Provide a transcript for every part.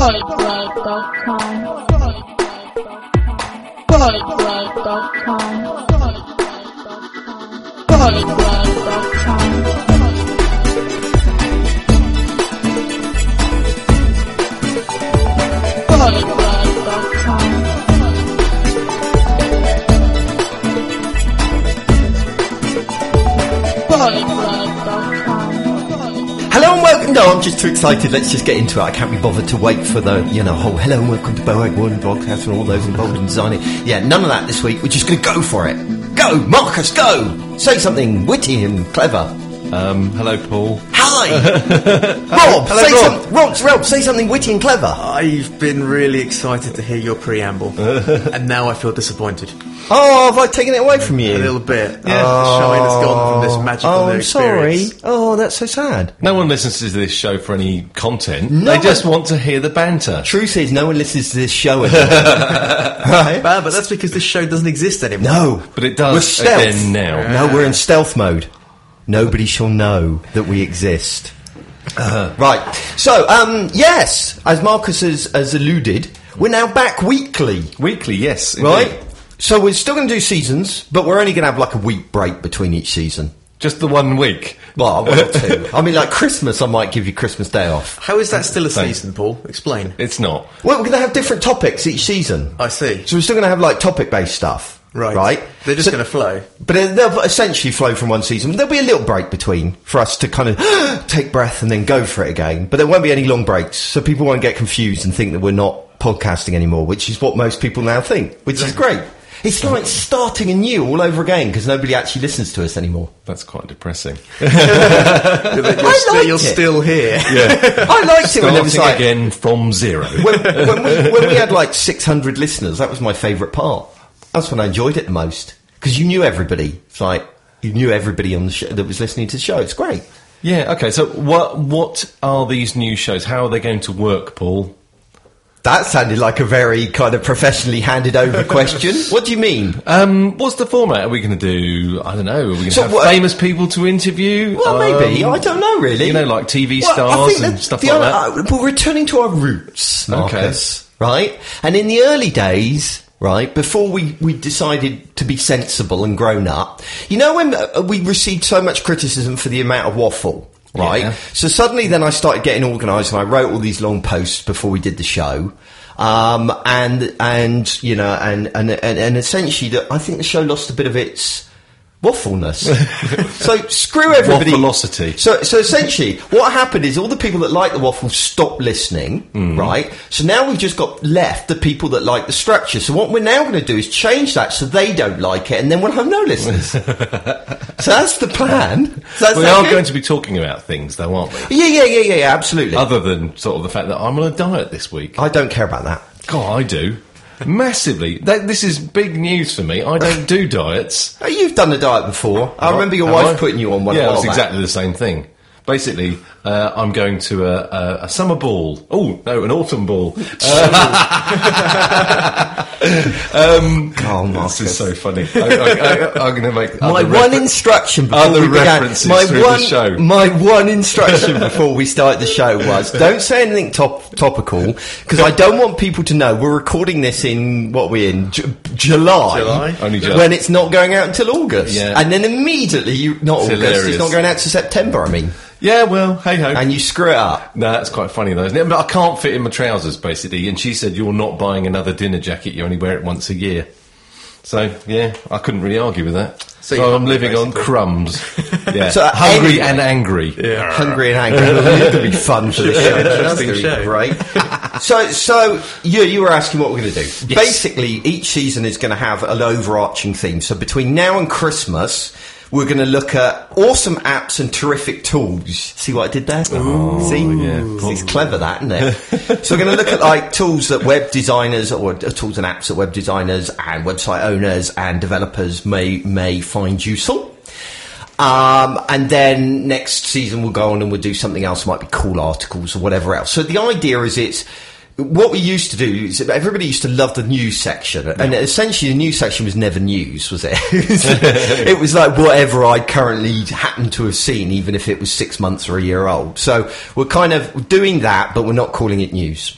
Boagworld.com. Hello and welcome. No, I'm just too excited. Let's just get into it. I can't be bothered to wait for the, whole hello and welcome to Boagworld and broadcast and all those involved in designing. Yeah, none of that this week. We're just going to go for it. Go, Marcus, go. Say something witty and clever. Hello, Paul. Hi! Rob, hello, say something. Rob, say something witty and clever. I've been really excited to hear your preamble, and now I feel disappointed. Oh, have I taken it away from you? A little bit. Yeah, the shine has gone from this magical new experience. Sorry. Oh, that's so sad. No one listens to this show for any content. No, they just want to hear the banter. Truth is, no one listens to this show anymore. Right? But that's because this show doesn't exist anymore. No, but it does. We're stealth. Again now. Yeah. No, we're in stealth mode. Nobody shall know that we exist. Right. So, yes, as Marcus has alluded, we're now back weekly. Weekly, yes. Indeed. Right? So we're still going to do seasons, but we're only going to have like a week break between each season. Just the 1 week? Well, 1 or 2. I mean, like Christmas, I might give you Christmas Day off. How is that still a season, Paul? Explain. It's not. Well, we're going to have different topics each season. I see. So we're still going to have like topic-based stuff. Right. They're just going to flow. But they'll essentially flow from one season. There'll be a little break between for us to kind of take breath and then go for it again. But there won't be any long breaks, so people won't get confused and think that we're not podcasting anymore, which is what most people now think, which is great. It's like starting anew all over again because nobody actually listens to us anymore. That's quite depressing. You're still here. Yeah. I liked it when it was like... again from zero. when we had like 600 listeners, that was my favourite part. That's when I enjoyed it the most, because you knew everybody. It's like, you knew everybody on the show that was listening to the show. It's great. Yeah, okay, so what are these new shows? How are they going to work, Paul? That sounded like a very kind of professionally handed over question. What do you mean? What's the format? Are we going to do, I don't know, are we going to have famous people to interview? Well, maybe. I don't know, really. Like TV stars and stuff like that. We're returning to our roots, Marcus, okay. Right? And in the early days... Right, before we decided to be sensible and grown up. You know when we received so much criticism for the amount of waffle, right? Yeah. So suddenly then I started getting organised and I wrote all these long posts before we did the show. And essentially I think the show lost a bit of its waffleness. So screw everybody. Waffleosity. So essentially what happened is all the people that like the waffle stopped listening, right? So now we've just got left the people that like the structure. So what we're now going to do is change that so they don't like it, and then we'll have no listeners. So that's the plan. Going to be talking about things though, aren't we? Yeah, absolutely. Other than sort of the fact that I'm on a diet this week. I don't care about that. God, I do. Massively. This is big news for me. I don't do diets. You've done a diet before. I remember your wife putting you on one. Yeah, it's exactly the same thing. Basically, I'm going to a summer ball. Oh, no, an autumn ball. This is so funny. I'm going to make... My one instruction before we start the show was, don't say anything topical, because I don't want people to know. We're recording this in, July. Only July. When it's not going out until August. Yeah. And then immediately, it's not going out to September, I mean. Yeah, well, hey-ho. And you screw it up. No, that's quite funny, though, isn't it? But I can't fit in my trousers, basically. And she said, you're not buying another dinner jacket. You only wear it once a year. So, yeah, I couldn't really argue with that. So I'm living on crumbs. Yeah. So, hungry and angry. Yeah. Hungry and angry. It's going to be fun for this show. Interesting show. Great. So you were asking what we're going to do. Yes. Basically, each season is going to have an overarching theme. So between now and Christmas... We're going to look at awesome apps and terrific tools. See what I did there? Ooh, see? Yeah. It's clever, that, isn't it? So we're going to look at like tools that web designers or tools and apps that web designers and website owners and developers may find useful. And then next season we'll go on and we'll do something else. It might be cool articles or whatever else. So the idea is it's... What we used to do is everybody used to love the news section, and essentially the news section was never news, was it? It was like whatever I currently happened to have seen, even if it was 6 months or a year old. So we're kind of doing that, but we're not calling it news.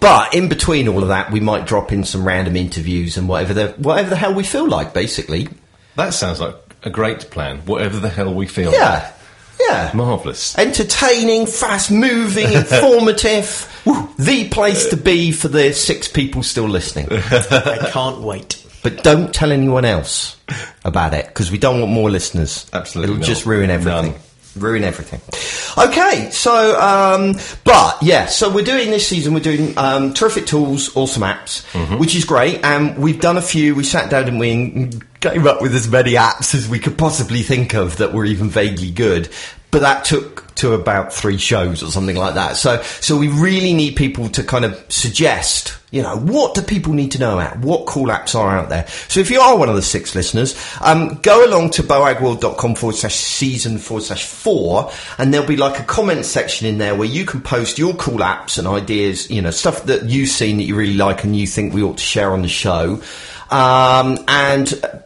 But in between all of that, we might drop in some random interviews and whatever the hell we feel like, basically. That sounds like a great plan. Whatever the hell we feel like. Yeah. Marvellous. Entertaining, fast-moving, informative. The place to be for the six people still listening. I can't wait. But don't tell anyone else about it, because we don't want more listeners. Absolutely It'll not. Just ruin everything. None. Ruin everything. Okay, so, so we're doing this season, we're doing Terrific Tools, Awesome Apps, mm-hmm. which is great, and we've done a few. We sat down and we came up with as many apps as we could possibly think of that were even vaguely good, but that took to about 3 shows or something like that. So we really need people to kind of suggest, you know, what do people need to know about? What cool apps are out there? So if you are one of the 6 listeners, go along to boagworld.com/season/4, and there'll be like a comment section in there where you can post your cool apps and ideas, you know, stuff that you've seen that you really like and you think we ought to share on the show. And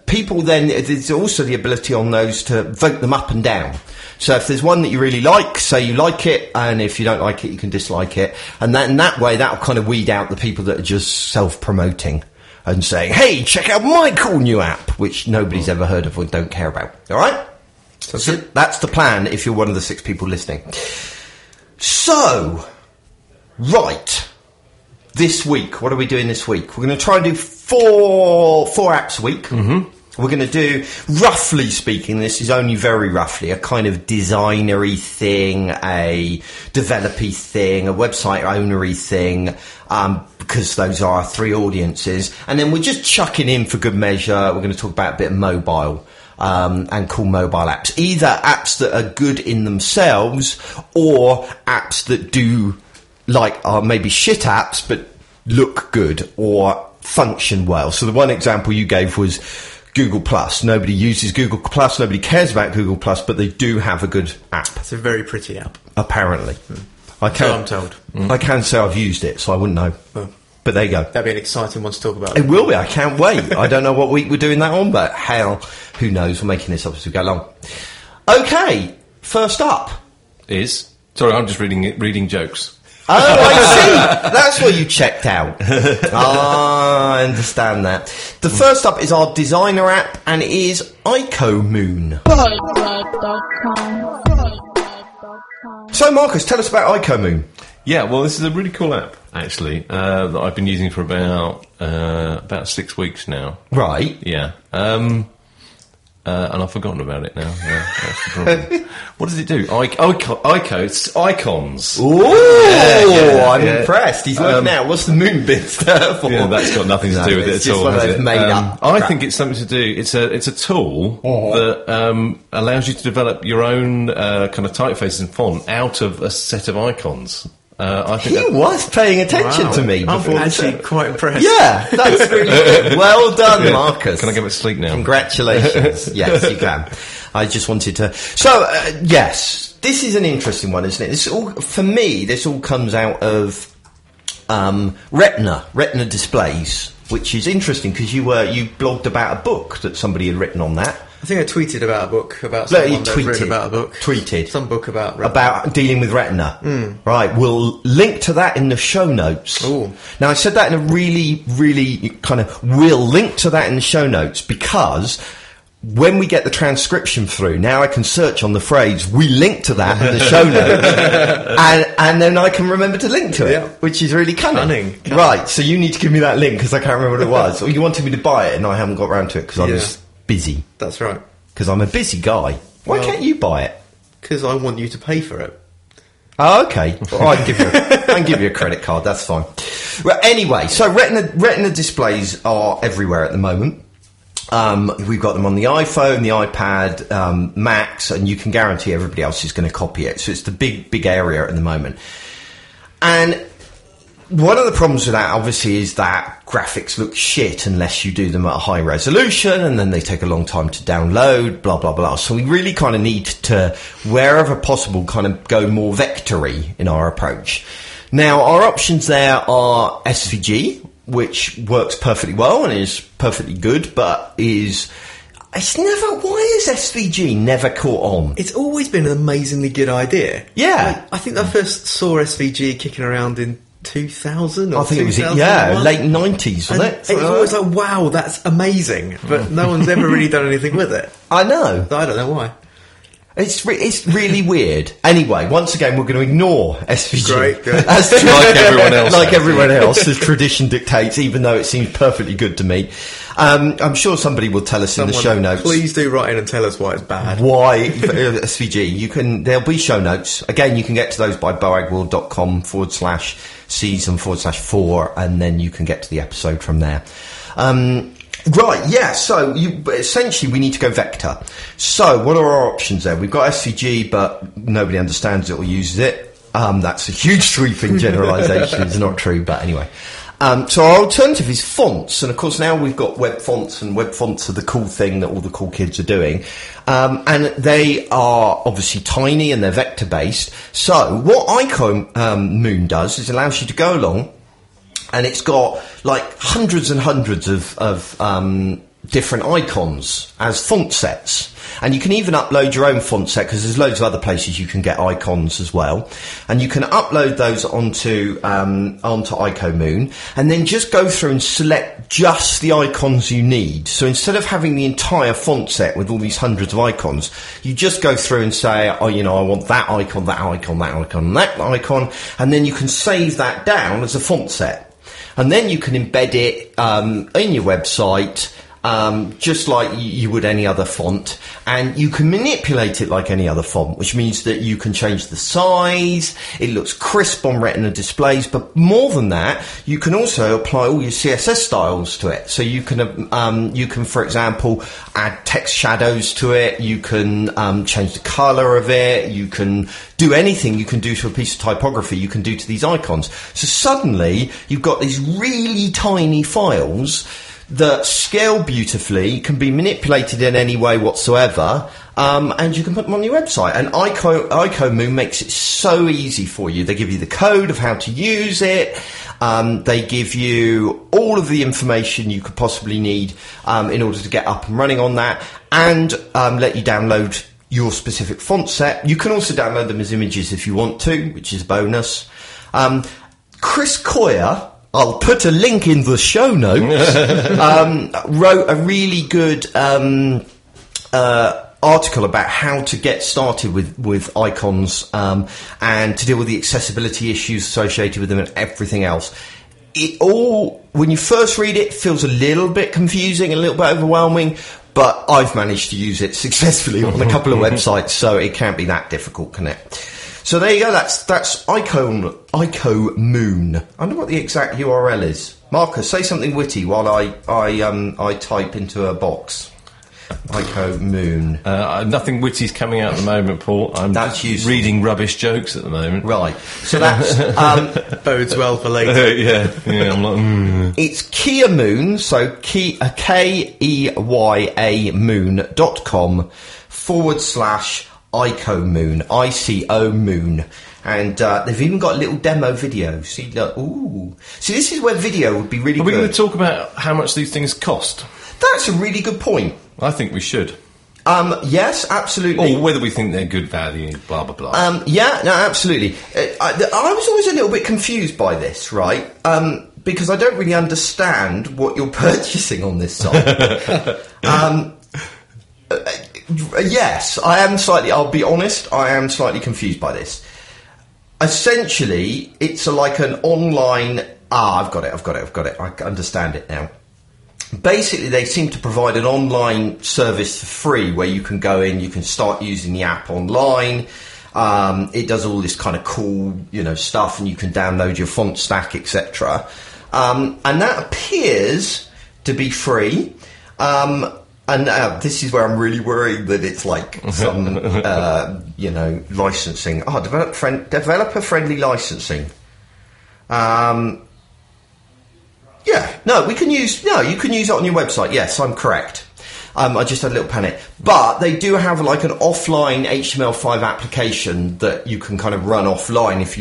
people then, there's also the ability on those to vote them up and down. So if there's one that you really like, say you like it, and if you don't like it, you can dislike it. And that, in that way, that'll kind of weed out the people that are just self-promoting and saying, hey, check out my cool new app, which nobody's ever heard of or don't care about. All right? So that's the plan if you're one of the 6 people listening. So, right, this week, what are we doing this week? We're going to try and do four apps a week. Mm-hmm. We're going to do, roughly speaking, this is only very roughly, a kind of designery thing, a developy thing, a website ownery thing, because those are our 3 audiences. And then we're just chucking in for good measure. We're going to talk about a bit of mobile and cool mobile apps, either apps that are good in themselves or apps that do, like, are maybe shit apps but look good or function well. So the one example you gave was Google Plus. Nobody uses Google Plus. Nobody cares about Google Plus, but they do have a good app. It's a very pretty app. Apparently. Mm. I'm told. Mm. I can say I've used it, so I wouldn't know. Oh. But there you go. That'd be an exciting one to talk about. It will be. I can't wait. I don't know what week we're doing that on, but hell, who knows? We're making this up as we go along. Okay. First up. Sorry, I'm just reading jokes. Oh, I see. That's what you checked out. I understand that. The first up is our designer app, and it is IcoMoon. So, Marcus, tell us about IcoMoon. Yeah, well, this is a really cool app, actually, that I've been using for about 6 weeks now. Right. Yeah. And I've forgotten about it now. Yeah, that's the problem. What does it do? It's icons. Ooh, I'm impressed. He's working out. What's the moon bit there for? Yeah, that's got nothing to do with it at all. It's just made up. I think it's something to do. It's a tool that allows you to develop your own kind of typefaces and font out of a set of icons. I think he was paying attention to me before. I'm actually quite impressed. Yeah, that's really good. Well done, Marcus. Can I give it a sleep now? Congratulations. Yes, you can. I just wanted to... So, yes, this is an interesting one, isn't it? For me, this all comes out of Retina displays, which is interesting because you blogged about a book that somebody had written on that. I think I tweeted about a book about someone that wrote about a book. Tweeted. Some book about retina. About dealing with retina. Mm. Right, we'll link to that in the show notes. Ooh. Now, I said that in a really, really kind of... We'll link to that in the show notes because when we get the transcription through, now I can search on the phrase, we link to that in the show notes, and then I can remember to link to it, which is really cunning. Right, so you need to give me that link because I can't remember what it was. Or you wanted me to buy it and I haven't got around to it because I was... busy. That's right. Because I'm a busy guy. Why can't you buy it? Because I want you to pay for it. Oh, okay. Well, I can give you a credit card. That's fine. Well, anyway, so retina displays are everywhere at the moment. We've got them on the iPhone, the iPad, Macs, and you can guarantee everybody else is going to copy it. So it's the big, big area at the moment. And one of the problems with that, obviously, is that graphics look shit unless you do them at a high resolution, and then they take a long time to download, blah, blah, blah. So we really kind of need to, wherever possible, kind of go more vectory in our approach. Now, our options there are SVG, which works perfectly well and is perfectly good, but is... why is SVG never caught on? It's always been an amazingly good idea. Yeah. I think I first saw SVG kicking around in 2000 or 2001? I think it was, late 90s, wasn't it? It was always like, wow, that's amazing, but no one's ever really done anything with it. I know. I don't know why. It's really weird. Anyway, once again, we're going to ignore SVG. Great, good. Like everyone else. Like everyone else, as tradition dictates, even though it seems perfectly good to me. I'm sure somebody will tell us in the show notes. Please do write in and tell us why it's bad. Why SVG. There'll be show notes. Again, you can get to those by boagworld.com/season/4, and then you can get to the episode from there. Right, yeah, so essentially we need to go vector. So what are our options there? We've got SVG, but nobody understands it or uses it. That's a huge sweeping generalisation. It's not true, but anyway. So our alternative is fonts, and of course now we've got web fonts, and web fonts are the cool thing that all the cool kids are doing. And they are obviously tiny and they're vector-based. So what IcoMoon does is it allows you to go along, and it's got like hundreds and hundreds of different icons as font sets. And you can even upload your own font set, because there's loads of other places you can get icons as well. And you can upload those onto IcoMoon, and then just go through and select just the icons you need. So instead of having the entire font set with all these hundreds of icons, you just go through and say, oh, you know, I want that icon, that icon, that icon, and that icon. And then you can save that down as a font set. And then you can embed it in your website, just like you would any other font. And you can manipulate it like any other font, which means that you can change the size. It looks crisp on retina displays. But more than that, you can also apply all your CSS styles to it. So you can, for example, add text shadows to it. You can change the colour of it. You can do anything you can do to a piece of typography, you can do to these icons. So suddenly, you've got these really tiny files that scale beautifully, can be manipulated in any way whatsoever, and you can put them on your website. And IcoMoon makes it so easy for you. They give you the code of how to use it. They give you all of the information you could possibly need in order to get up and running on that, and let you download your specific font set. You can also download them as images if you want to, which is a bonus. Chris Coyer, I'll put a link in the show notes, wrote a really good article about how to get started with icons and to deal with the accessibility issues associated with them and everything else. It all, when you first read it, feels a little bit confusing, a little bit overwhelming, but I've managed to use it successfully on a couple of websites, so it can't be that difficult, can it? So there you go, that's IcoMoon. I wonder what the exact URL is. Marcus, say something witty while I type into a box. IcoMoon. Nothing witty's coming out at the moment, Paul. I'm reading rubbish jokes at the moment. Right. So that's bodes well for later. Yeah. I'm like, It's KeyaMoon. So KeyaMoon.com/IcoMoon, IcoMoon, and they've even got a little demo video. See, look, ooh. See, this is where video would be really good. Are we going to talk about how much these things cost? That's a really good point. I think we should. Yes, absolutely. Or whether we think they're good value, blah, blah, blah. Yeah, no, absolutely. I was always a little bit confused by this, right? Because I don't really understand what you're purchasing on this site. Yes, I'll be honest, I am slightly confused by this. Essentially, it's like an online... I've got it. I understand it now. Basically, they seem to provide an online service for free where you can go in, you can start using the app online. It does all this kind of cool, stuff, and you can download your font stack, etc. And that appears to be free. And this is where I'm really worried that it's like some, licensing. Oh, developer-friendly licensing. Yeah, no, you can use it on your website. Yes, I'm correct. I just had a little panic. But they do have like an offline HTML5 application that you can kind of run offline if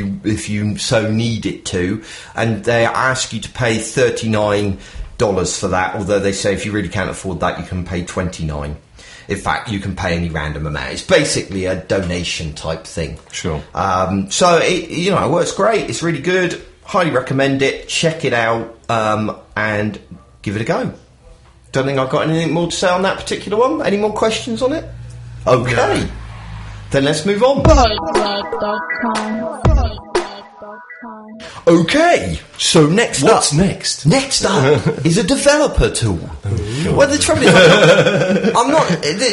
you so need it to. And they ask you to pay $39 for that, although they say if you really can't afford that, you can pay $29. In fact, you can pay any random amount. It's basically a donation type thing. Sure. So it works great. It's really good. highly recommend it. Check it out and give it a go. Don't think I've got anything more to say on that particular one. Any more questions on it? Okay. No. Then let's move on. Okay, so next Next up is a developer tool. Oh, well, the trouble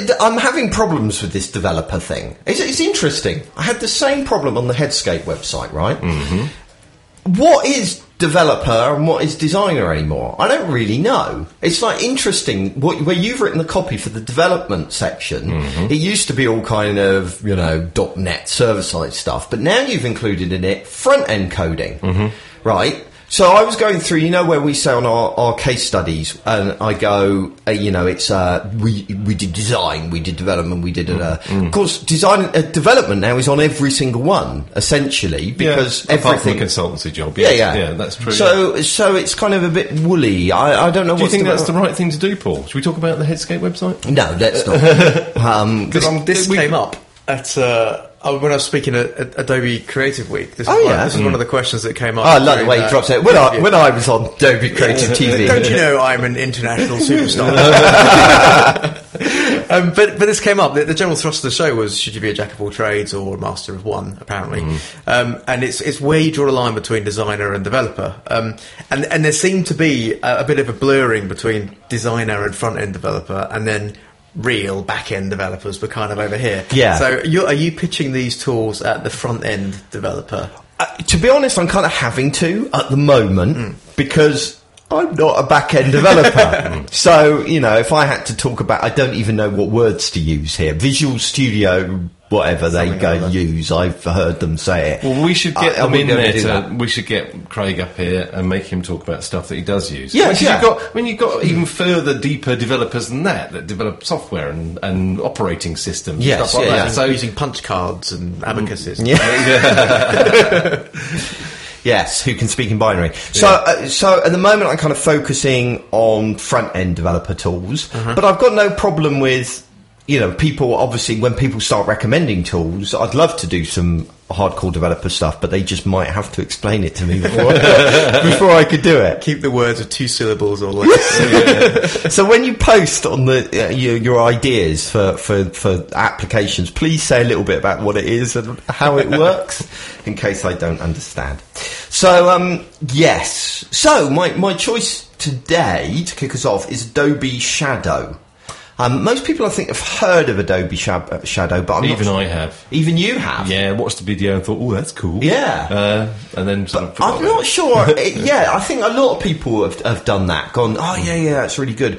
is, I'm having problems with this developer thing. It's interesting. I had the same problem on the Headscape website, right? Mm-hmm. What is developer and what is designer anymore? I don't really know. It's like interesting where you've written the copy for the development section. Mm-hmm. It used to be all kind of, you know, .NET server-side stuff, but now you've included in it front-end coding, mm-hmm. right? So I was going through, you know, where we say on our case studies, and I go, you know, it's we did design, we did development, we did of course, design development now is on every single one essentially because everything apart from a consultancy job. Yes. Yeah, that's true. So it's kind of a bit woolly. I don't know. Do you think that's the right thing to do, Paul? Should we talk about the Headscape website? No, let's not. Because this came up at. When I was speaking at Adobe Creative Week, this is one of the questions that came up. Oh, I love the way he drops it. When I was on Adobe Creative TV. Don't you know I'm an international superstar? But this came up. The general thrust of the show was, should you be a jack of all trades or a master of one, apparently. Mm. And it's where you draw the line between designer and developer. And there seemed to be a bit of a blurring between designer and front-end developer, and then real back-end developers were kind of over here. Yeah. So are you pitching these tools at the front-end developer? To be honest, I'm kind of having to at the moment because I'm not a back-end developer. So, you know, if I had to talk about... I don't even know what words to use here. Visual Studio... Whatever something they go use, I've heard them say it. Well, we should get we should get Craig up here and make him talk about stuff that he does use. Yeah, you've got even further, deeper developers than that develop software and operating systems. Yes, and stuff like that. Yeah. So using punch cards and abacuses. Yeah. Yes, who can speak in binary. So at the moment, I'm kind of focusing on front end developer tools, but I've got no problem with. You know, people, obviously, when people start recommending tools, I'd love to do some hardcore developer stuff, but they just might have to explain it to me before I could do it. Keep the words of two syllables or less. So when you post on the your ideas for applications, please say a little bit about what it is and how it works, in case I don't understand. So, yes. So my choice today, to kick us off, is Adobe Shadow. Most people, I think, have heard of Adobe Shadow, but I have. Even you have? Yeah, watched the video and thought, oh, that's cool. Yeah. And then sort of I'm not sure. I think a lot of people have done that, gone, oh, yeah, it's really good,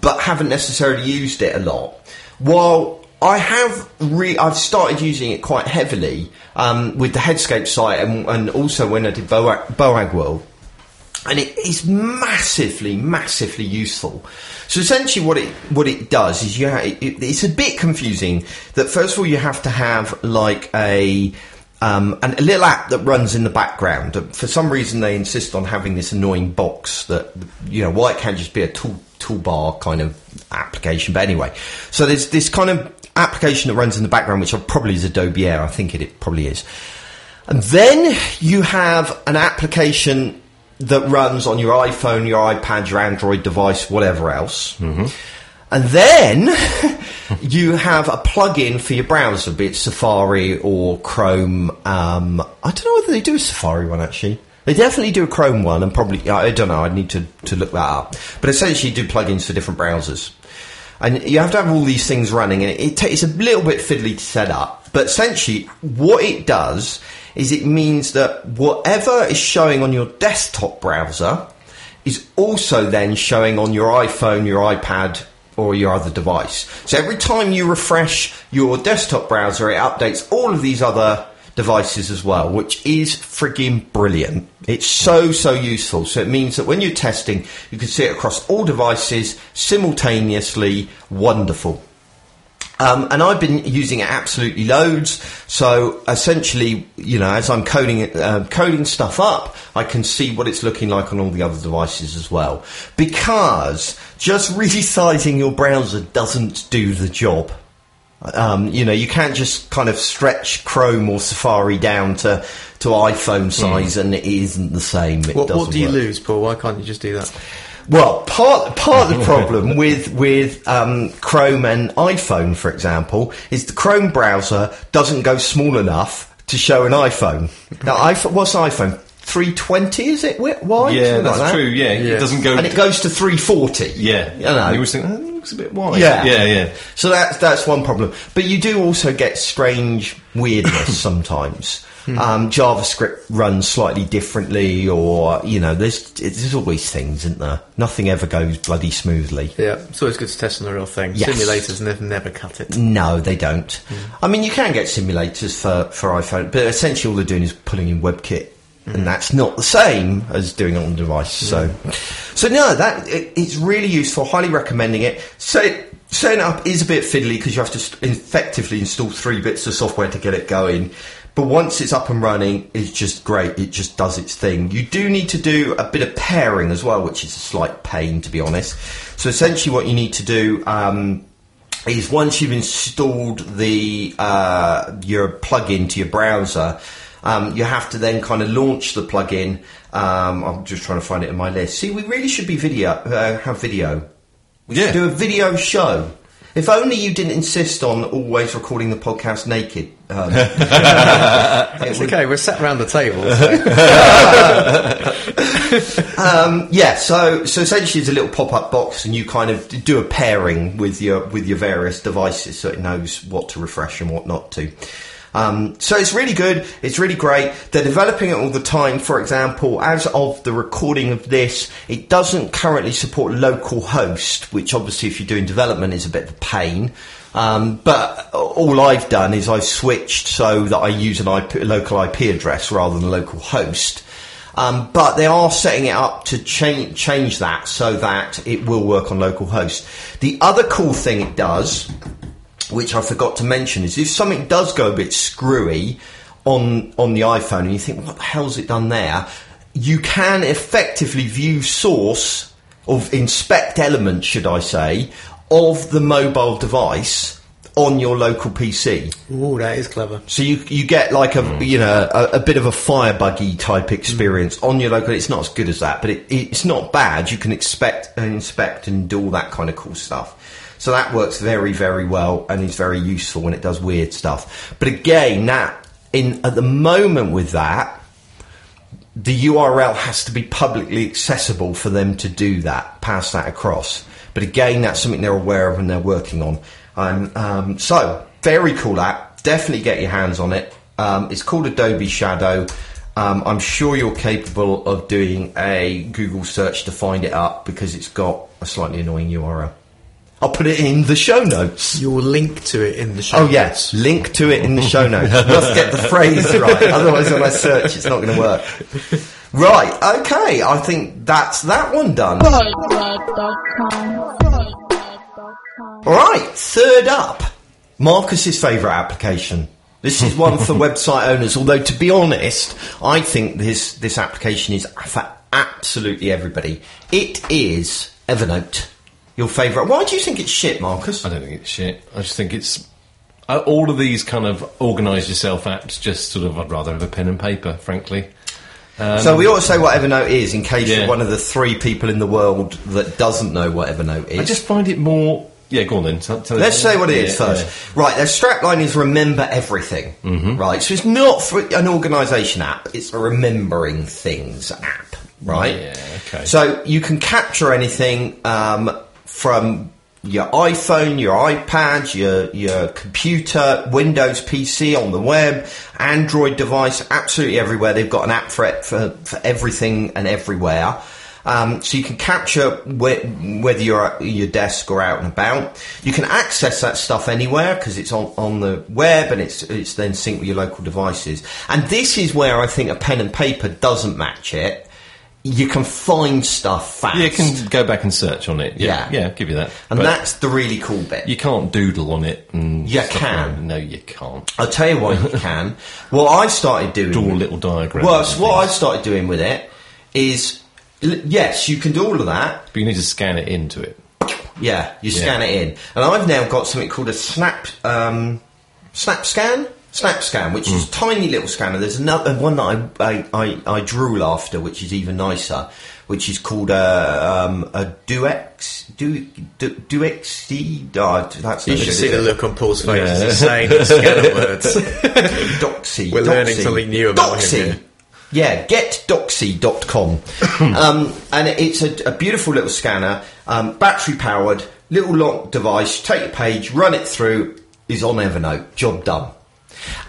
but haven't necessarily used it a lot. While I have I've started using it quite heavily with the Headscape site and also when I did Boagworld. And it is massively, massively useful. So essentially what it does is it's a bit confusing that first of all you have to have like a little app that runs in the background. For some reason they insist on having this annoying box that, you know, why it can't just be a toolbar kind of application. But anyway, so there's this kind of application that runs in the background, which probably is Adobe Air. I think it probably is. And then you have an application that runs on your iPhone, your iPad, your Android device, whatever else. Mm-hmm. And then you have a plug-in for your browser, be it Safari or Chrome. I don't know whether they do a Safari one, actually. They definitely do a Chrome one, and probably... I don't know, I'd need to look that up. But essentially you do plugins for different browsers. And you have to have all these things running, and it's a little bit fiddly to set up. But essentially what it does... is it means that whatever is showing on your desktop browser is also then showing on your iPhone, your iPad, or your other device. So every time you refresh your desktop browser, it updates all of these other devices as well, which is friggin' brilliant. It's so useful. So it means that when you're testing, you can see it across all devices simultaneously. Wonderful. And I've been using it absolutely loads. So essentially, you know, as I'm coding stuff up, I can see what it's looking like on all the other devices as well. Because just resizing your browser doesn't do the job. You know, you can't just kind of stretch Chrome or Safari down to iPhone size, and it isn't the same. What do you lose, Paul? Why can't you just do that? Well, part of the problem with Chrome and iPhone, for example, is the Chrome browser doesn't go small enough to show an iPhone. Now, what's iPhone? 320, is it? Wide? Yeah, that's true. Yeah, it doesn't go, and it goes to 340. Yeah, you know. You always think, oh, it looks a bit wide. Yeah. So that's one problem. But you do also get strange weirdness sometimes. JavaScript runs slightly differently, or you know, there's always things, isn't there? Nothing ever goes bloody smoothly. Yeah, it's always good to test on the real thing. Yes. Simulators never cut it. No, they don't. I mean, you can get simulators for iPhone, but essentially all they're doing is pulling in WebKit, and that's not the same as doing it on the device. So no, it's really useful. Highly recommending it. Setting it up is a bit fiddly because you have to effectively install 3 bits of software to get it going. But once it's up and running, it's just great. It just does its thing. You do need to do a bit of pairing as well, which is a slight pain, to be honest. So essentially what you need to do is once you've installed your plugin to your browser, you have to then kind of launch the plugin. I'm just trying to find it in my list. See, we really should be have video. We should do a video show. If only you didn't insist on always recording the podcast naked. It's okay, we're sat around the table. So essentially it's a little pop-up box, and you kind of do a pairing with your various devices, so it knows what to refresh and what not to. So it's really good. It's really great. They're developing it all the time. For example, as of the recording of this, it doesn't currently support local host, which obviously if you're doing development is a bit of a pain. But all I've done is I've switched so that I use an local IP address rather than local host. But they are setting it up to change that so that it will work on local host. The other cool thing it does, which I forgot to mention, is if something does go a bit screwy on the iPhone and you think, what the hell's it done there? You can effectively view source, or inspect elements, should I say, of the mobile device on your local PC. Oh, that is clever. So you get like a bit of a Firebuggy type experience on your local. It's not as good as that, but it's not bad. You can inspect and do all that kind of cool stuff. So that works very, very well and is very useful when it does weird stuff. But again, at the moment with that, the URL has to be publicly accessible for them to do that, pass that across. But again, that's something they're aware of and they're working on. So, very cool app. Definitely get your hands on it. It's called Adobe Shadow. I'm sure you're capable of doing a Google search to find it up because it's got a slightly annoying URL. I'll put it in the show notes. You'll link to it in the show notes. Oh, yes. Link to it in the show notes. Let's get the phrase right. Otherwise, when I search, it's not going to work. Right. Okay. I think that's that one done. All right. Third up, Marcus's favourite application. This is one for website owners, although, to be honest, I think this application is for absolutely everybody. It is Evernote. Your favourite. Why do you think it's shit, Marcus? I don't think it's shit. I just think it's... all of these kind of organise-yourself apps, just sort of, I'd rather have a pen and paper, frankly. So we ought to say what Evernote is, in case you're one of the 3 people in the world that doesn't know what Evernote is. I just find it more... Yeah, go on then. Let's say what it is first. Yeah. Right, their strapline is remember everything. Mm-hmm. Right, so it's not for an organisation app. It's a remembering things app, right? Yeah, okay. So you can capture anything... from your iPhone, your iPad, your computer, Windows PC, on the web, Android device, absolutely everywhere. They've got an app for it, for everything and everywhere. So you can capture whether you're at your desk or out and about. You can access that stuff anywhere because it's on the web and it's then synced with your local devices. And this is where I think a pen and paper doesn't match it. You can find stuff fast. You can go back and search on it. Yeah, I'll give you that. And but that's the really cool bit. You can't doodle on it. And you can. Like, no, you can't. I'll tell you what you can. Well, I started doing... Draw little diagrams. Well, what I started doing with it is... Yes, you can do all of that. But you need to scan it into it. Yeah, you scan it in. And I've now got something called a SnapScan, which is a tiny little scanner. There's another one that I drool after, which is even nicer, which is called a Doxie. That's you should see the look on Paul's face as he's saying the scanner words. Doxie. We're learning something new about him. Yeah, getdoxie.com. And it's a beautiful little scanner, battery powered, little lock device. Take your page, run it through, is on Evernote. Job done.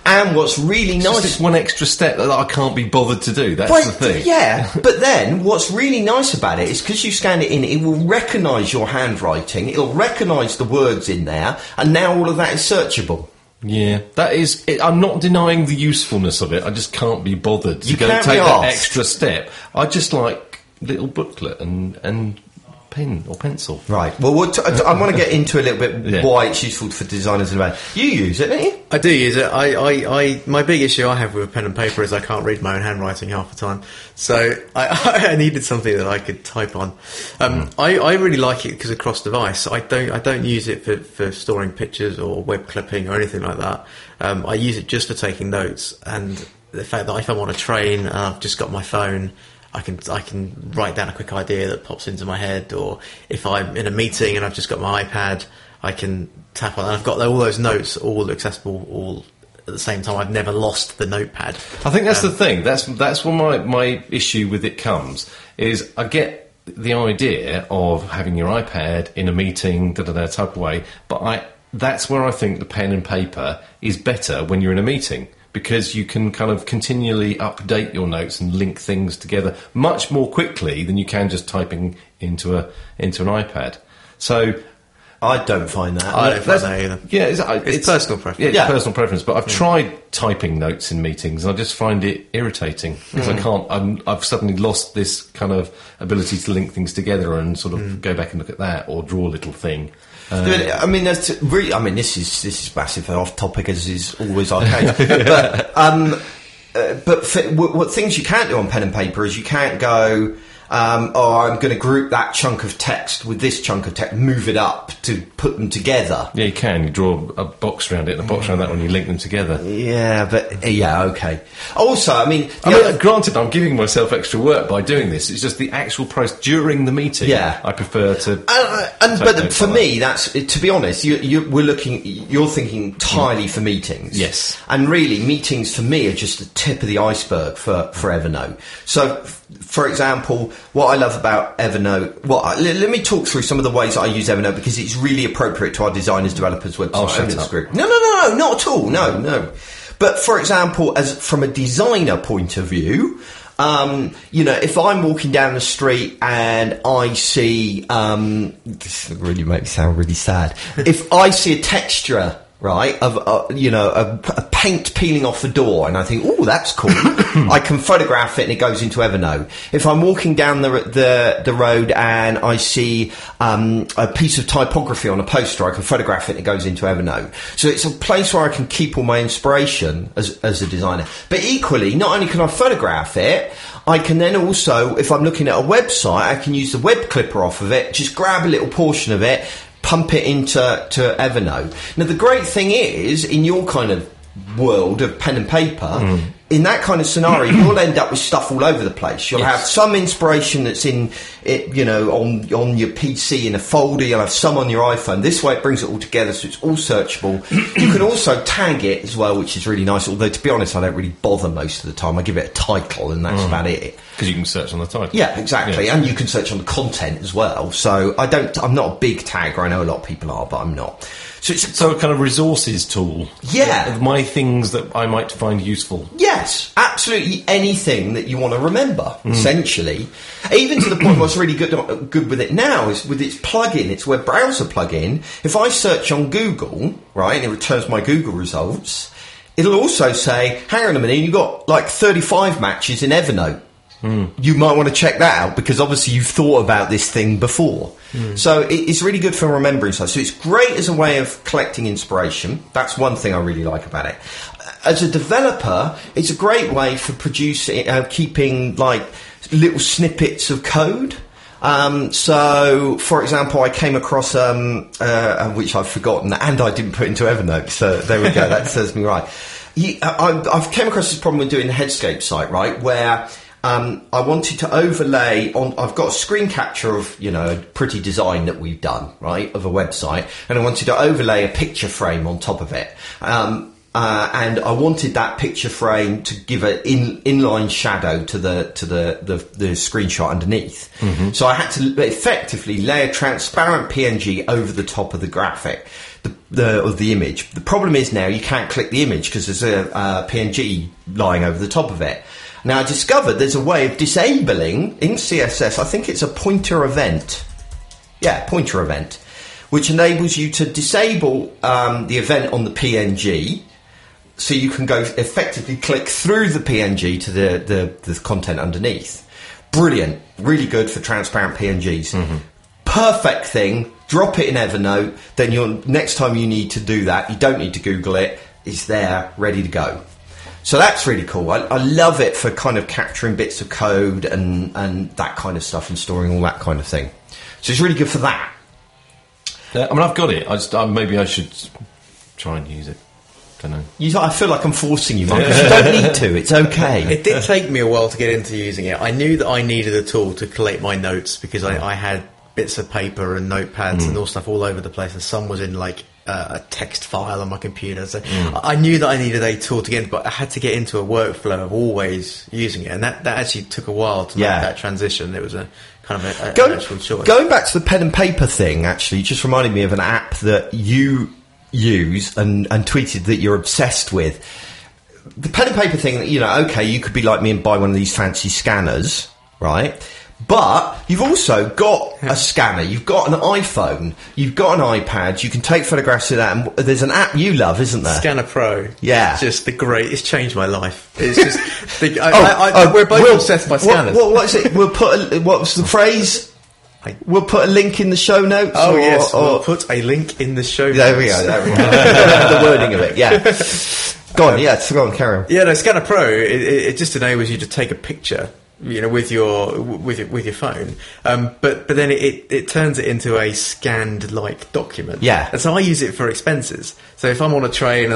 And what's really nice... Just one extra step that I can't be bothered to do. That's the thing. Yeah, but then what's really nice about it is because you scan it in, it will recognise your handwriting, it'll recognise the words in there, and now all of that is searchable. Yeah, that is... I'm not denying the usefulness of it. I just can't be bothered to go take that extra step. I just like little booklet and pen or pencil. Right. Well, I want to get into a little bit why it's useful for designers and about. You use it, don't you? I do use it. I my big issue I have with a pen and paper is I can't read my own handwriting half the time. So I needed something that I could type on. I really like it because it's cross-device. I don't use it for storing pictures or web clipping or anything like that. I use it just for taking notes. And the fact that if I'm on a train and I've just got my phone, I can write down a quick idea that pops into my head, or if I'm in a meeting and I've just got my iPad, I can tap on it. I've got all those notes all accessible all at the same time. I've never lost the notepad. I think that's the thing. That's where my issue with it comes, is I get the idea of having your iPad in a meeting, type of way, but that's where I think the pen and paper is better when you're in a meeting, because you can kind of continually update your notes and link things together much more quickly than you can just typing into an iPad. So I don't find that. I don't find that either. Yeah, it's personal preference. Yeah, it's personal preference. But I've tried typing notes in meetings, and I just find it irritating because I can't. I've suddenly lost this kind of ability to link things together and sort of go back and look at that or draw a little thing. This is massive and off topic, as is always our case. But what things you can't do on pen and paper is you can't go, I'm going to group that chunk of text with this chunk of text, move it up to put them together. Yeah, you can. You draw a box around it and a box around that one, you link them together. Yeah, but... yeah, okay. Also, granted, I'm giving myself extra work by doing this. It's just the actual process during the meeting. Yeah. I prefer to... me, that's... To be honest, you're thinking entirely for meetings. Yes. And really, meetings for me are just the tip of the iceberg for Evernote. So, for example... What I love about Evernote... let me talk through some of the ways that I use Evernote, because it's really appropriate to our designers, developers, website owners group. No, not at all. No. But, for example, from a designer point of view, if I'm walking down the street and I see... this really makes me sound really sad. If I see a texture... right, of a paint peeling off a door, and I think, oh, that's cool. I can photograph it, and it goes into Evernote. If I'm walking down the road and I see a piece of typography on a poster, I can photograph it, and it goes into Evernote. So it's a place where I can keep all my inspiration as a designer. But equally, not only can I photograph it, I can then also, if I'm looking at a website, I can use the web clipper off of it, just grab a little portion of it, pump it into Evernote. Now, the great thing is, in your kind of world of pen and paper, in that kind of scenario, you'll end up with stuff all over the place. You'll have some inspiration that's in it, on your PC in a folder. You'll have some on your iPhone. This way, it brings it all together, so it's all searchable. You can also tag it as well, which is really nice. Although, to be honest, I don't really bother most of the time. I give it a title, and that's about it. Because you can search on the title. Yeah, exactly. Yeah. And you can search on the content as well. So I'm not a big tagger. I know a lot of people are, but I'm not. So it's a kind of resources tool. Yeah. My things that I might find useful. Yes, absolutely anything that you want to remember, essentially. Even to the point what's really good with it now is with its plugin, its web browser plugin. If I search on Google, right, and it returns my Google results, it'll also say, hang on a minute, you've got like 35 matches in Evernote. You might want to check that out, because obviously you've thought about this thing before. So it's really good for remembering stuff. So it's great as a way of collecting inspiration. That's one thing I really like about it. As a developer, it's a great way for producing, keeping like little snippets of code. So, for example, I came across, which I've forgotten, and I didn't put into Evernote, so there we go, that serves me right. I've came across this problem with doing the Headscape site, right, where I wanted to overlay on, I've got a screen capture of, you know, a pretty design that we've done, right, of a website, and I wanted to overlay a picture frame on top of it. And I wanted that picture frame to give an inline shadow to the screenshot underneath. Mm-hmm. So I had to effectively layer transparent PNG over the top of the graphic, of the image. The problem is now you can't click the image because there's a PNG lying over the top of it. Now I discovered there's a way of disabling in CSS, I think it's a pointer event. Yeah, pointer event, which enables you to disable the event on the PNG. So you can go effectively click through the PNG to the content underneath. Brilliant. Really good for transparent PNGs. Mm-hmm. Perfect thing. Drop it in Evernote. Then next time you need to do that, you don't need to Google it. It's there, ready to go. So that's really cool. I love it for kind of capturing bits of code and that kind of stuff and storing all that kind of thing. So it's really good for that. I mean, I've got it. Maybe I should try and use it. I feel like I'm forcing you, Mark, because you don't need to. It's okay. It did take me a while to get into using it. I knew that I needed a tool to collate my notes because I had bits of paper and notepads and all stuff all over the place, and some was in like a text file on my computer. So I knew that I needed a tool to get into, but I had to get into a workflow of always using it, and that actually took a while to make that transition. It was a kind of an actual choice. Going back to the pen and paper thing, actually, just reminded me of an app that you use and tweeted that you're obsessed with. The pen and paper thing, you know, okay, you could be like me and buy one of these fancy scanners, right? But you've also got a scanner, you've got an iPhone, you've got an iPad, you can take photographs of that, and there's an app you love, isn't there? Scanner Pro. Yeah. It's just the great... It's changed my life. It's just... we're both obsessed by scanners. What is it? We'll put... What was the phrase... We'll put a link in the show notes. Oh, yes. We'll put a link in the show notes. There we go. The wording of it, yeah. Go on, carry on. Yeah, no, Scanner Pro, it just enables you to take a picture, you know, with your phone. But then it turns it into a scanned-like document. Yeah. And so I use it for expenses. So if I'm on a train, and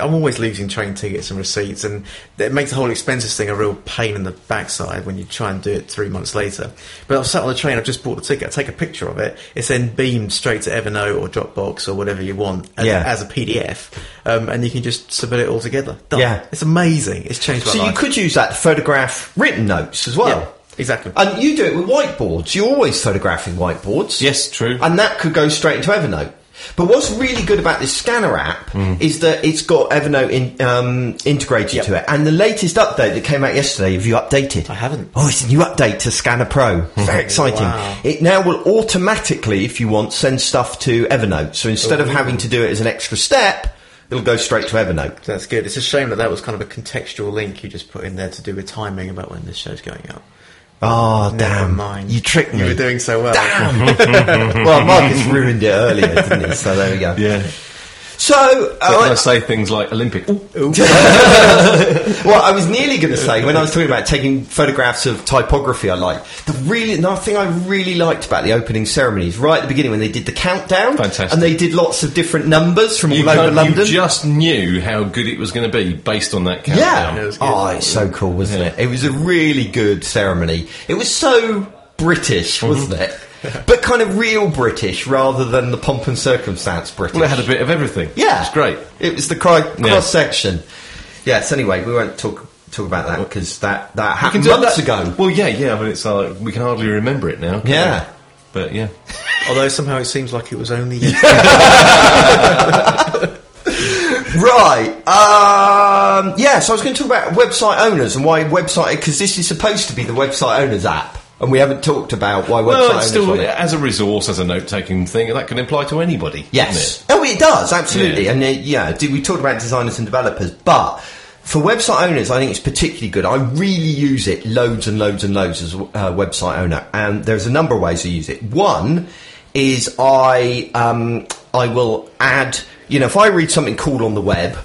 I'm always losing train tickets and receipts, and it makes the whole expenses thing a real pain in the backside when you try and do it 3 months later. But I've sat on a train, I've just bought the ticket, I take a picture of it, it's then beamed straight to Evernote or Dropbox or whatever you want as a PDF, and you can just submit it all together. Done. Yeah. It's amazing. It's changed my life. So you could use that to photograph written notes as well. Yeah. Exactly. And you do it with whiteboards. You're always photographing whiteboards. Yes, true. And that could go straight into Evernote. But what's really good about this scanner app is that it's got Evernote integrated to it. And the latest update that came out yesterday, have you updated? I haven't. Oh, it's a new update to Scanner Pro. Very exciting. Wow. It now will automatically, if you want, send stuff to Evernote. So instead of having to do it as an extra step... It'll go straight to Evernote. That's good. It's a shame that was kind of a contextual link you just put in there to do with timing about when this show's going up. Oh, damn. Mind. You tricked me. You were doing so well. Damn! Well, Marcus ruined it earlier, didn't he? So there we go. Yeah. So I say things like Olympic. Well, I was nearly going to say, when I was talking about taking photographs of typography, another thing I really liked about the opening ceremonies, right at the beginning when they did the countdown. Fantastic. And they did lots of different numbers from all over London. You just knew how good it was going to be based on that countdown. Yeah. It's so cool, wasn't it? It was a really good ceremony. It was so British, wasn't it? But kind of real British rather than the pomp and circumstance British. Well, it had a bit of everything. Yeah. It's great. It was the cross-section. Yeah. Yes, anyway, we won't talk about that because that happened months ago. Well, yeah, but it's like we can hardly remember it now. Yeah. But, yeah. Although somehow it seems like it was only... Right. So I was going to talk about website owners and why website... Because this is supposed to be the website owners app. And we haven't talked about why website still, owners on it. As a resource, as a note-taking thing, that can apply to anybody. Yes. It? Oh, it does, absolutely. Yeah. And, we talked about designers and developers, but for website owners, I think it's particularly good. I really use it loads and loads and loads as a website owner, and there's a number of ways to use it. One is I will add... You know, if I read something cool on the web,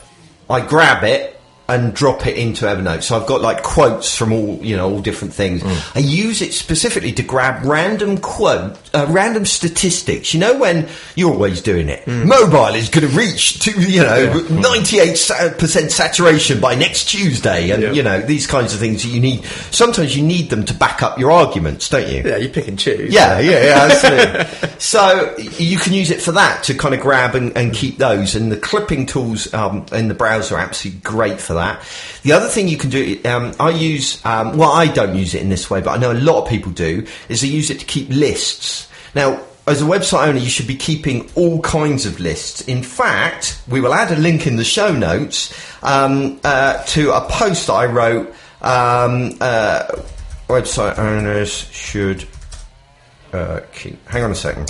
I grab it, and drop it into Evernote. So I've got like quotes from all, you know, all different things. I use it specifically to grab random quote, random statistics. You know, when you're always doing it, mobile is going to reach to, you know, 98% saturation by next Tuesday, and you know, these kinds of things that you need. Sometimes you need them to back up your arguments, don't you? Yeah, you pick and choose. Yeah, absolutely. So you can use it for that, to kind of grab and keep those. And the clipping tools in the browser are absolutely great for that. The other thing you can do, I use, well, I don't use it in this way, but I know a lot of people do, is they use it to keep lists. Now, as a website owner, you should be keeping all kinds of lists. In fact, we will add a link in the show notes to a post that I wrote, website owners should keep... Hang on a second.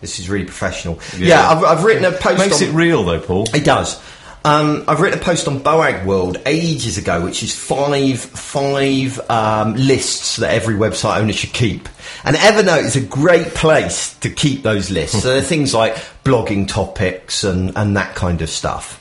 This is really professional. Yeah, I've written a post. It makes it real, though, Paul. It does. I've written a post on Boagworld ages ago, which is five lists that every website owner should keep. And Evernote is a great place to keep those lists. So there are things like blogging topics and that kind of stuff.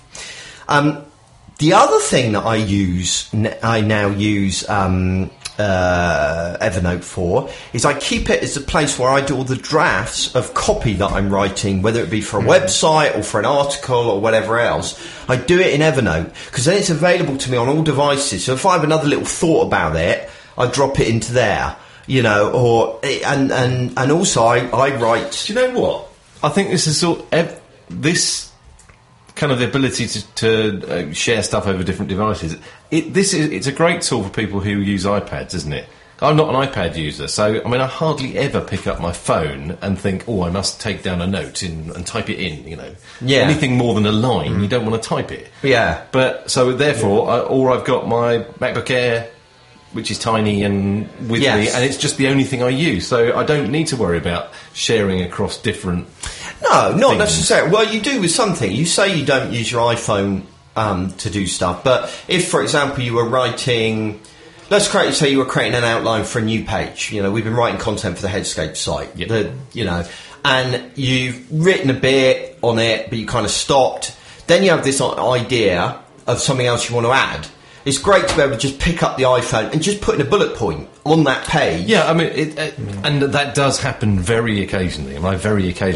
The other thing that I now use Evernote for is I keep it as a place where I do all the drafts of copy that I'm writing, whether it be for a website or for an article or whatever else. I do it in Evernote because then it's available to me on all devices. So if I have another little thought about it, I drop it into there, you know, or and also I write. Do you know what? I think this is all this. Kind of the ability to share stuff over different devices. It's a great tool for people who use iPads, isn't it? I'm not an iPad user, so I mean I hardly ever pick up my phone and think, oh, I must take down a note and type it in. You know, anything more than a line, you don't want to type it. Yeah. But so therefore, or I've got my MacBook Air, which is tiny and with me, and it's just the only thing I use. So I don't need to worry about sharing across different. No, not necessarily. Well, you do with something. You say you don't use your iPhone to do stuff, but if, for example, you were writing... Let's say you were creating an outline for a new page. You know, we've been writing content for the Headscape site, and you've written a bit on it, but you kind of stopped. Then you have this idea of something else you want to add. It's great to be able to just pick up the iPhone and just put in a bullet point on that page. Yeah, I mean, and that does happen very occasionally. I mean,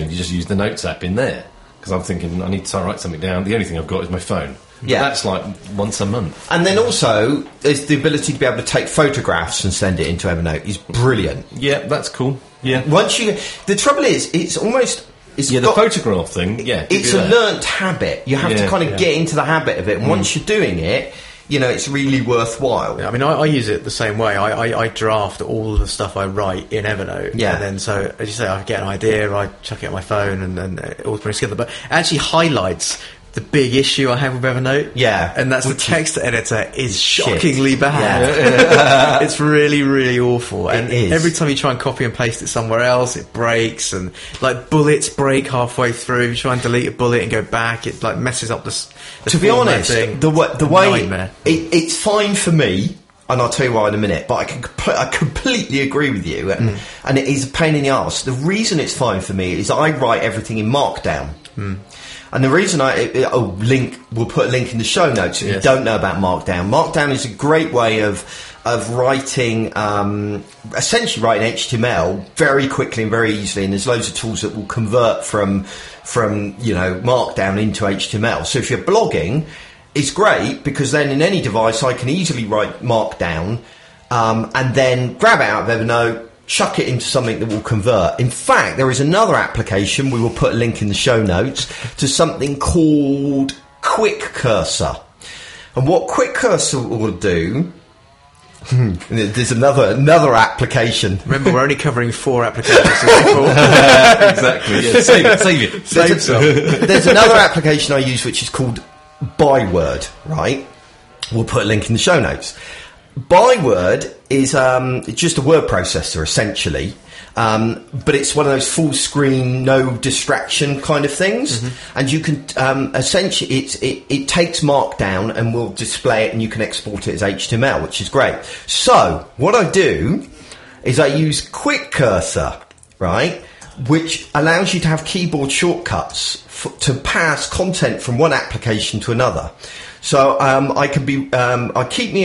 you just use the Notes app in there because I'm thinking I need to write something down. The only thing I've got is my phone. Yeah. But that's like once a month. And then also, there's the ability to be able to take photographs and send it into Evernote is brilliant. Yeah, that's cool. Yeah. Once you... The trouble is, it's almost... the photograph thing, it's a learnt habit. You have to kind of get into the habit of it. And once you're doing it... You know, it's really worthwhile. Yeah, I mean, I use it the same way. I draft all the stuff I write in Evernote. Yeah. And then, so, as you say, I get an idea, I chuck it on my phone, and it all brings together. But it actually highlights the big issue I have with Evernote. Yeah. And that's the text editor is shockingly bad. Yeah. It's really, really awful. And every time you try and copy and paste it somewhere else, it breaks. And, like, bullets break halfway through. You try and delete a bullet and go back. It, like, messes up the To be honest, the way... It's fine for me, and I'll tell you why in a minute, but I completely agree with you. And it is a pain in the arse. The reason it's fine for me is I write everything in Markdown. And the reason we'll put a link in the show notes if you don't know about Markdown. Markdown is a great way of writing, essentially writing HTML very quickly and very easily. And there's loads of tools that will convert from Markdown into HTML. So if you're blogging, it's great because then in any device I can easily write Markdown and then grab it out of Evernote, chuck it into something that will convert. In fact, there is another application, we will put a link in the show notes, to something called QuickCursor. And what QuickCursor will do... There's another application. Remember, we're only covering 4 applications. Exactly. Yeah. Save it. Save some. There's another application I use which is called Byword, right? We'll put a link in the show notes. Byword is just a word processor, essentially, but it's one of those full screen, no distraction kind of things. And you can essentially it takes Markdown and will display it, and you can export it as HTML, which is great. So what I do is I use QuickCursor, right, which allows you to have keyboard shortcuts to pass content from one application to another. So I keep my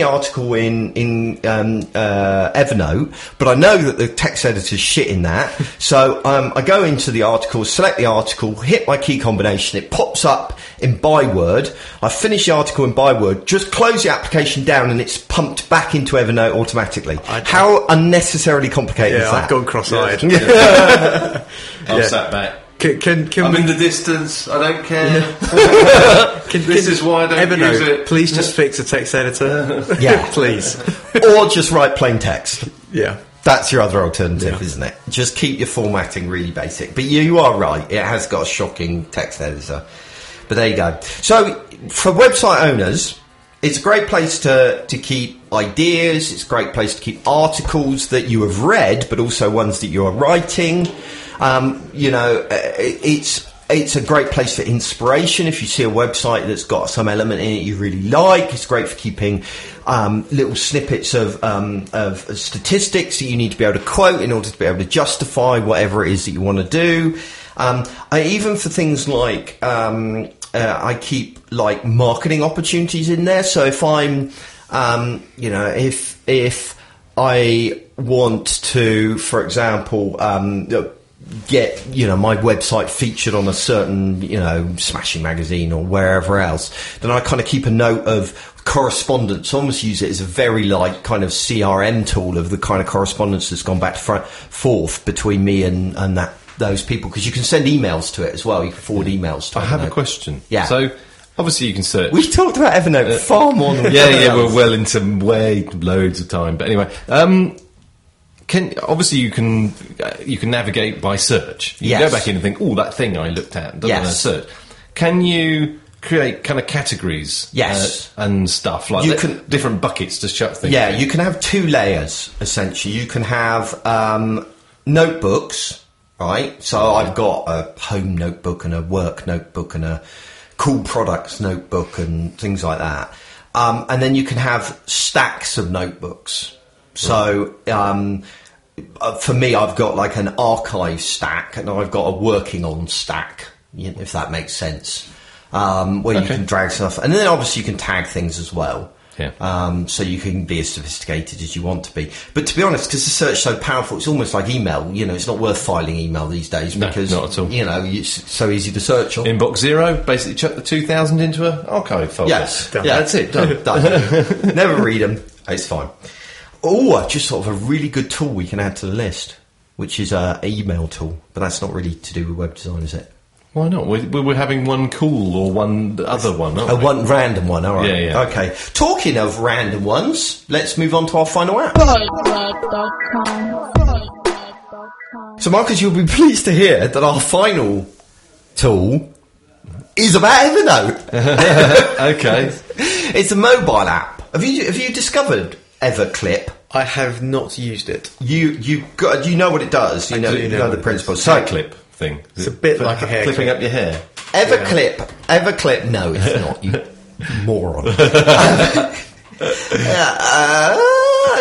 article in Evernote, but I know that the text editor's shit in that. So I go into the article, select the article, hit my key combination. It pops up in Byword. I finish the article in Byword, just close the application down, and it's pumped back into Evernote automatically. How unnecessarily complicated is that? I've gone cross-eyed. Yeah. Yeah. I'm sat back. I'm in the distance. I don't care. Yeah. This is why I don't use it. Please just fix a text editor. Yeah, please. Or just write plain text. Yeah, that's your other alternative, isn't it? Just keep your formatting really basic. But you are right. It has got a shocking text editor. But there you go. So for website owners, it's a great place to keep ideas. It's a great place to keep articles that you have read, but also ones that you are writing. It's a great place for inspiration. If you see a website that's got some element in it you really like, it's great for keeping little snippets of statistics that you need to be able to quote in order to be able to justify whatever it is that you want to do. Even for things like I keep like marketing opportunities in there. So if I'm, if I want to, for example, get my website featured on a certain Smashing magazine or wherever else, then I kind of keep a note of correspondence. I almost use it as a very light kind of CRM tool of the kind of correspondence that's gone back to forth between me and those people, because you can send emails to it as well. You can forward emails to it. I have a question. Yeah. So obviously you can search. We've talked about Evernote far more than we're well into way loads of time. But anyway, you can navigate by search. You can go back in and think, oh, that thing I looked at, doesn't search. Can you create kind of categories and stuff like that? Different buckets to chuck things in? You can have two layers, essentially. You can have notebooks, right? So I've got a home notebook and a work notebook and a cool products notebook and things like that. And then you can have stacks of notebooks. So for me, I've got like an archive stack and I've got a working on stack, if that makes sense, where you can drag stuff. And then obviously you can tag things as well. Yeah. So you can be as sophisticated as you want to be. But to be honest, because the search is so powerful, it's almost like email. It's not worth filing email these days because, not at all. It's so easy to search on. Inbox zero, basically chuck the 2,000 into an archive folder. Yes. That's it. Done. Never read them. It's fine. Oh, just sort of a really good tool we can add to the list, which is an email tool. But that's not really to do with web design, is it? Why not? We're having one cool or one other one, aren't we? One random one, all right. Yeah. Okay. Talking of random ones, let's move on to our final app. So, Marcus, you'll be pleased to hear that our final tool is about Evernote. Okay. It's a mobile app. Have you discovered Everclip? I have not used it. You know what it does. You know the principles. So clip thing. It's a bit like a hair clipping clip. Up your hair. Everclip. No, it's not. You moron.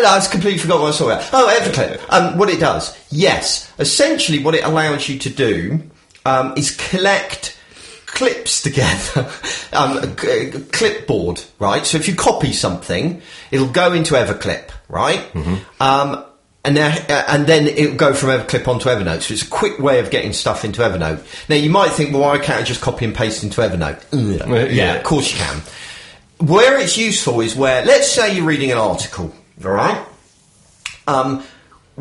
I've completely forgotten what I was talking about. Oh, Everclip. What it does? Yes, essentially, what it allows you to do is collect clips together, a clipboard, right? So if you copy something, it'll go into Everclip, right? Mm-hmm. And then it'll go from Everclip onto Evernote. So it's a quick way of getting stuff into Evernote. Now, you might think, well, why can't I just copy and paste into Evernote? Yeah, of course you can. Where it's useful is where, let's say you're reading an article, all right?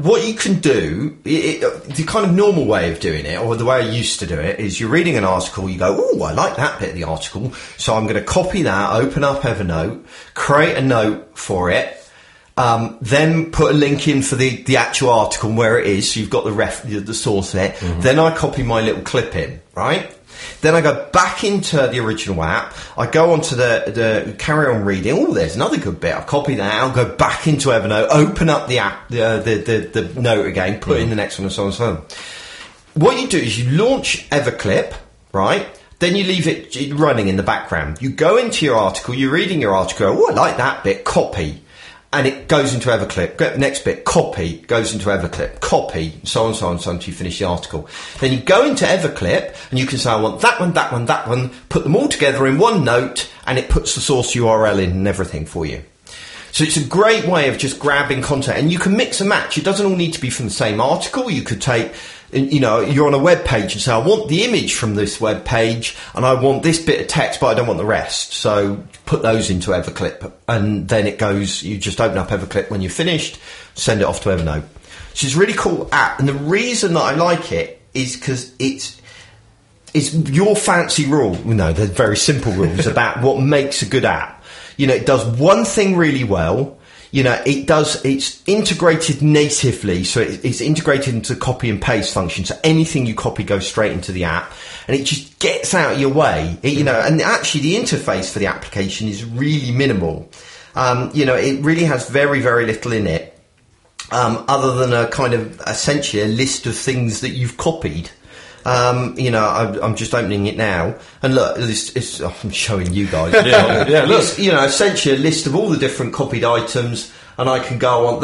What you can do, the kind of normal way of doing it, or the way I used to do it, is you're reading an article, you go, oh, I like that bit of the article, so I'm going to copy that, open up Evernote, create a note for it, then put a link in for the actual article and where it is, so you've got the source of it. Mm-hmm. Then I copy my little clip in, right? Then I go back into the original app. I go onto the carry on reading. Oh, there's another good bit. I'll copy that. I'll go back into Evernote, open up the app, the note again, put in the next one, and so on and so on. What you do is you launch Everclip, right? Then you leave it running in the background. You go into your article. You're reading your article. Oh, I like that bit. Copy. and it goes into Everclip. Get the next bit, copy, goes into Everclip, copy, so on, so on, so on, until you finish the article. Then you go into Everclip, and you can say, I want that one, that one, that one, put them all together in one note, and it puts the source URL in and everything for you. So it's a great way of just grabbing content, and you can mix and match. It doesn't all need to be from the same article. You could take, you know, you're on a web page and say, I want the image from this web page, and I want this bit of text, but I don't want the rest. So put those into Everclip, and then it goes, you just open up Everclip when you're finished, send it off to Evernote. So it's a really cool app, and the reason that I like it is because it's your fancy rule. No, there's very simple rules about what makes a good app. You know, it does one thing really well. You know, it's integrated natively, so it's integrated into the copy and paste function, so anything you copy goes straight into the app, and it just gets out of your way, you know, and actually the interface for the application is really minimal. You know, it really has very, very little in it, other than a kind of, essentially, a list of things that you've copied. You know, I'm just opening it now, and look, oh, I'm showing you guys. Yeah, look. It's, you know, essentially a list of all the different copied items, and I can go on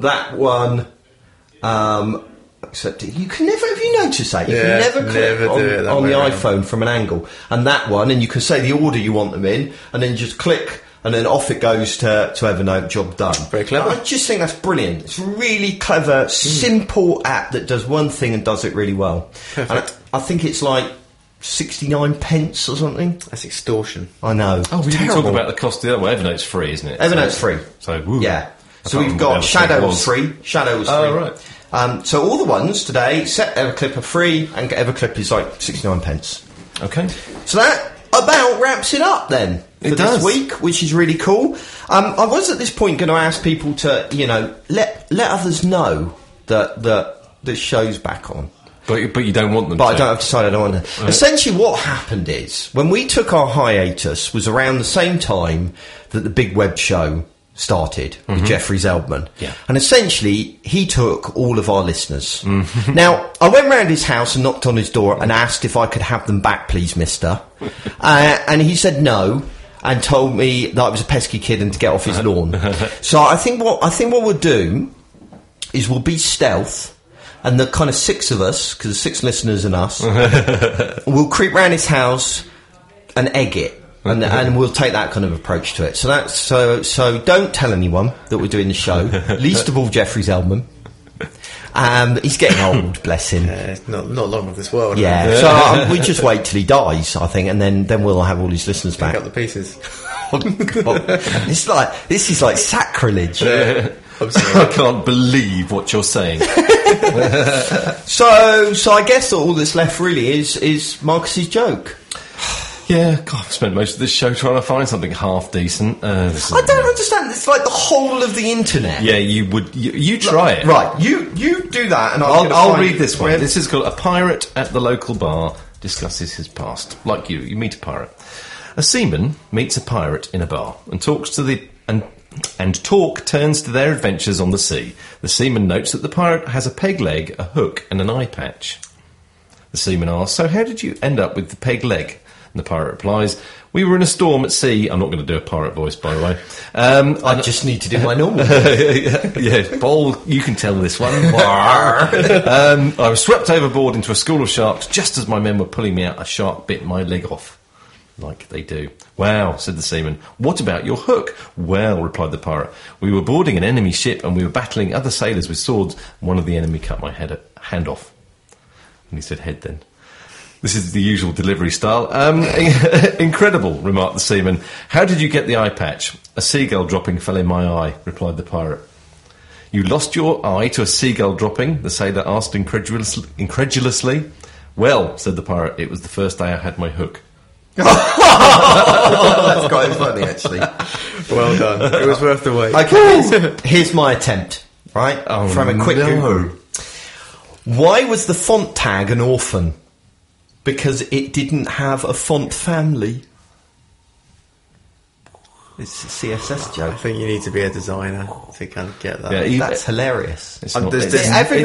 that one. Except you can never. Have you noticed that? You can never click on the iPhone from an angle, and that one, and you can say the order you want them in, and then just click. And then off it goes to Evernote, job done. Very clever. I just think that's brilliant. It's a really clever, simple app that does one thing and does it really well. Perfect. And I think it's like 69 pence or something. That's extortion. I know. Oh, we didn't talk about the cost of the other one. Evernote's free, isn't it? Evernote's free. So, woo. Yeah. So we've got Shadow was free. Oh, right. So all the ones today, except Everclip, are free, and Everclip is like 69 pence. Okay. So that about wraps it up then. For this week, which is really cool. I was at this point going to ask people to, you know, let others know that the show's back on. But you don't want them to. But I have decided I don't want them. Right. Essentially what happened is, when we took our hiatus was around the same time that the Big Web Show started with Jeffrey Zeldman. Yeah. And essentially, he took all of our listeners. Mm. Now, I went round his house and knocked on his door and asked if I could have them back, please, mister. And he said no. And told me that I was a pesky kid and to get off his lawn. So I think what we'll do is we'll be stealth, and the kind of six of us, because there's six listeners and us, we'll creep round his house and egg it, and we'll take that kind of approach to it. So that's so don't tell anyone that we're doing the show, least of all Jeffrey Zeldman. He's getting old, bless him. Not long of this world. Yeah, so we just wait till he dies, I think, and then we'll have all his listeners back. Pick up the pieces. Oh, God. This is like sacrilege. I'm sorry. I can't believe what you're saying. So I guess all that's left really is Marcus's joke. Yeah, God, I've spent most of this show trying to find something half decent. I don't understand. It's like the whole of the internet. Yeah, you would. You try it. Right, you do that, and I'll read this one. This is called A Pirate at the Local Bar Discusses His Past. Like you meet a pirate. A seaman meets a pirate in a bar and talk turns to their adventures on the sea. The seaman notes that the pirate has a peg leg, a hook, and an eye patch. The seaman asks, "So how did you end up with the peg leg?" The pirate replies, "We were in a storm at sea." I'm not going to do a pirate voice, by the way. I just need to do my normal voice. Yeah, bold. You can tell this one. "I was swept overboard into a school of sharks. Just as my men were pulling me out, a shark bit my leg off." Like they do. "Wow," said the seaman. "What about your hook?" "Well," replied the pirate, "we were boarding an enemy ship and we were battling other sailors with swords. One of the enemy cut my hand off." And he said head then. This is the usual delivery style. "Incredible," remarked the seaman. "How did you get the eye patch?" "A seagull dropping fell in my eye," replied the pirate. "You lost your eye to a seagull dropping?" the sailor asked incredulously. "Well," said the pirate, "it was the first day I had my hook." That's quite funny, actually. Well done. It was worth the wait. Okay, here's my attempt, right? From a quick Google. Why was the font tag an orphan? Because it didn't have a font family. It's a CSS joke. I think you need to be a designer to kind of get that. Yeah, that's hilarious. Everybody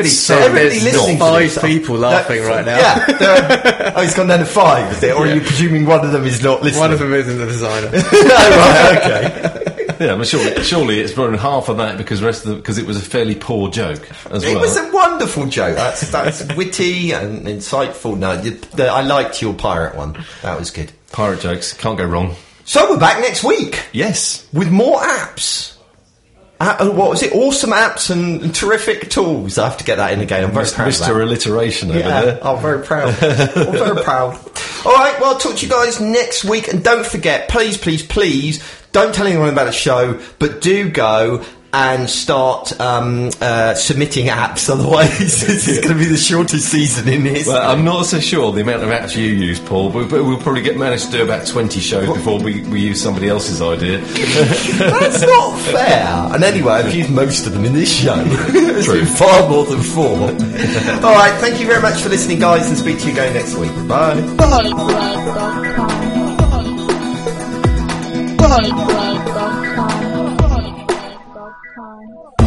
listening to this. 5 people laughing right now. Yeah, he's gone down to 5, is it? Or are you presuming one of them is not listening? One of them isn't the designer. Oh, right, okay. Yeah, but surely it's run half of that because the rest of the, because it was a fairly poor joke as well. It was a wonderful joke. That's witty and insightful. No, I liked your pirate one. That was good. Pirate jokes, can't go wrong. So we're back next week. Yes, with more apps. What was it? Awesome apps and terrific tools. I have to get that in again. I'm very proud of that. Mr. Alliteration over there. I'm very proud. I'm very proud. All right, well, I'll talk to you guys next week. And don't forget, please, please, please, don't tell anyone about the show, but do go and start submitting apps. Otherwise, this is going to be the shortest season in history. Well, I'm not so sure the amount of apps you use, Paul, but we'll probably manage to do about 20 shows before we use somebody else's idea. That's not fair. And anyway, I've used most of them in this show. It's been far more than 4. All right, thank you very much for listening, guys, and speak to you again next week. Bye. Bye. Bye. Bye. Bye. Bye. Bye.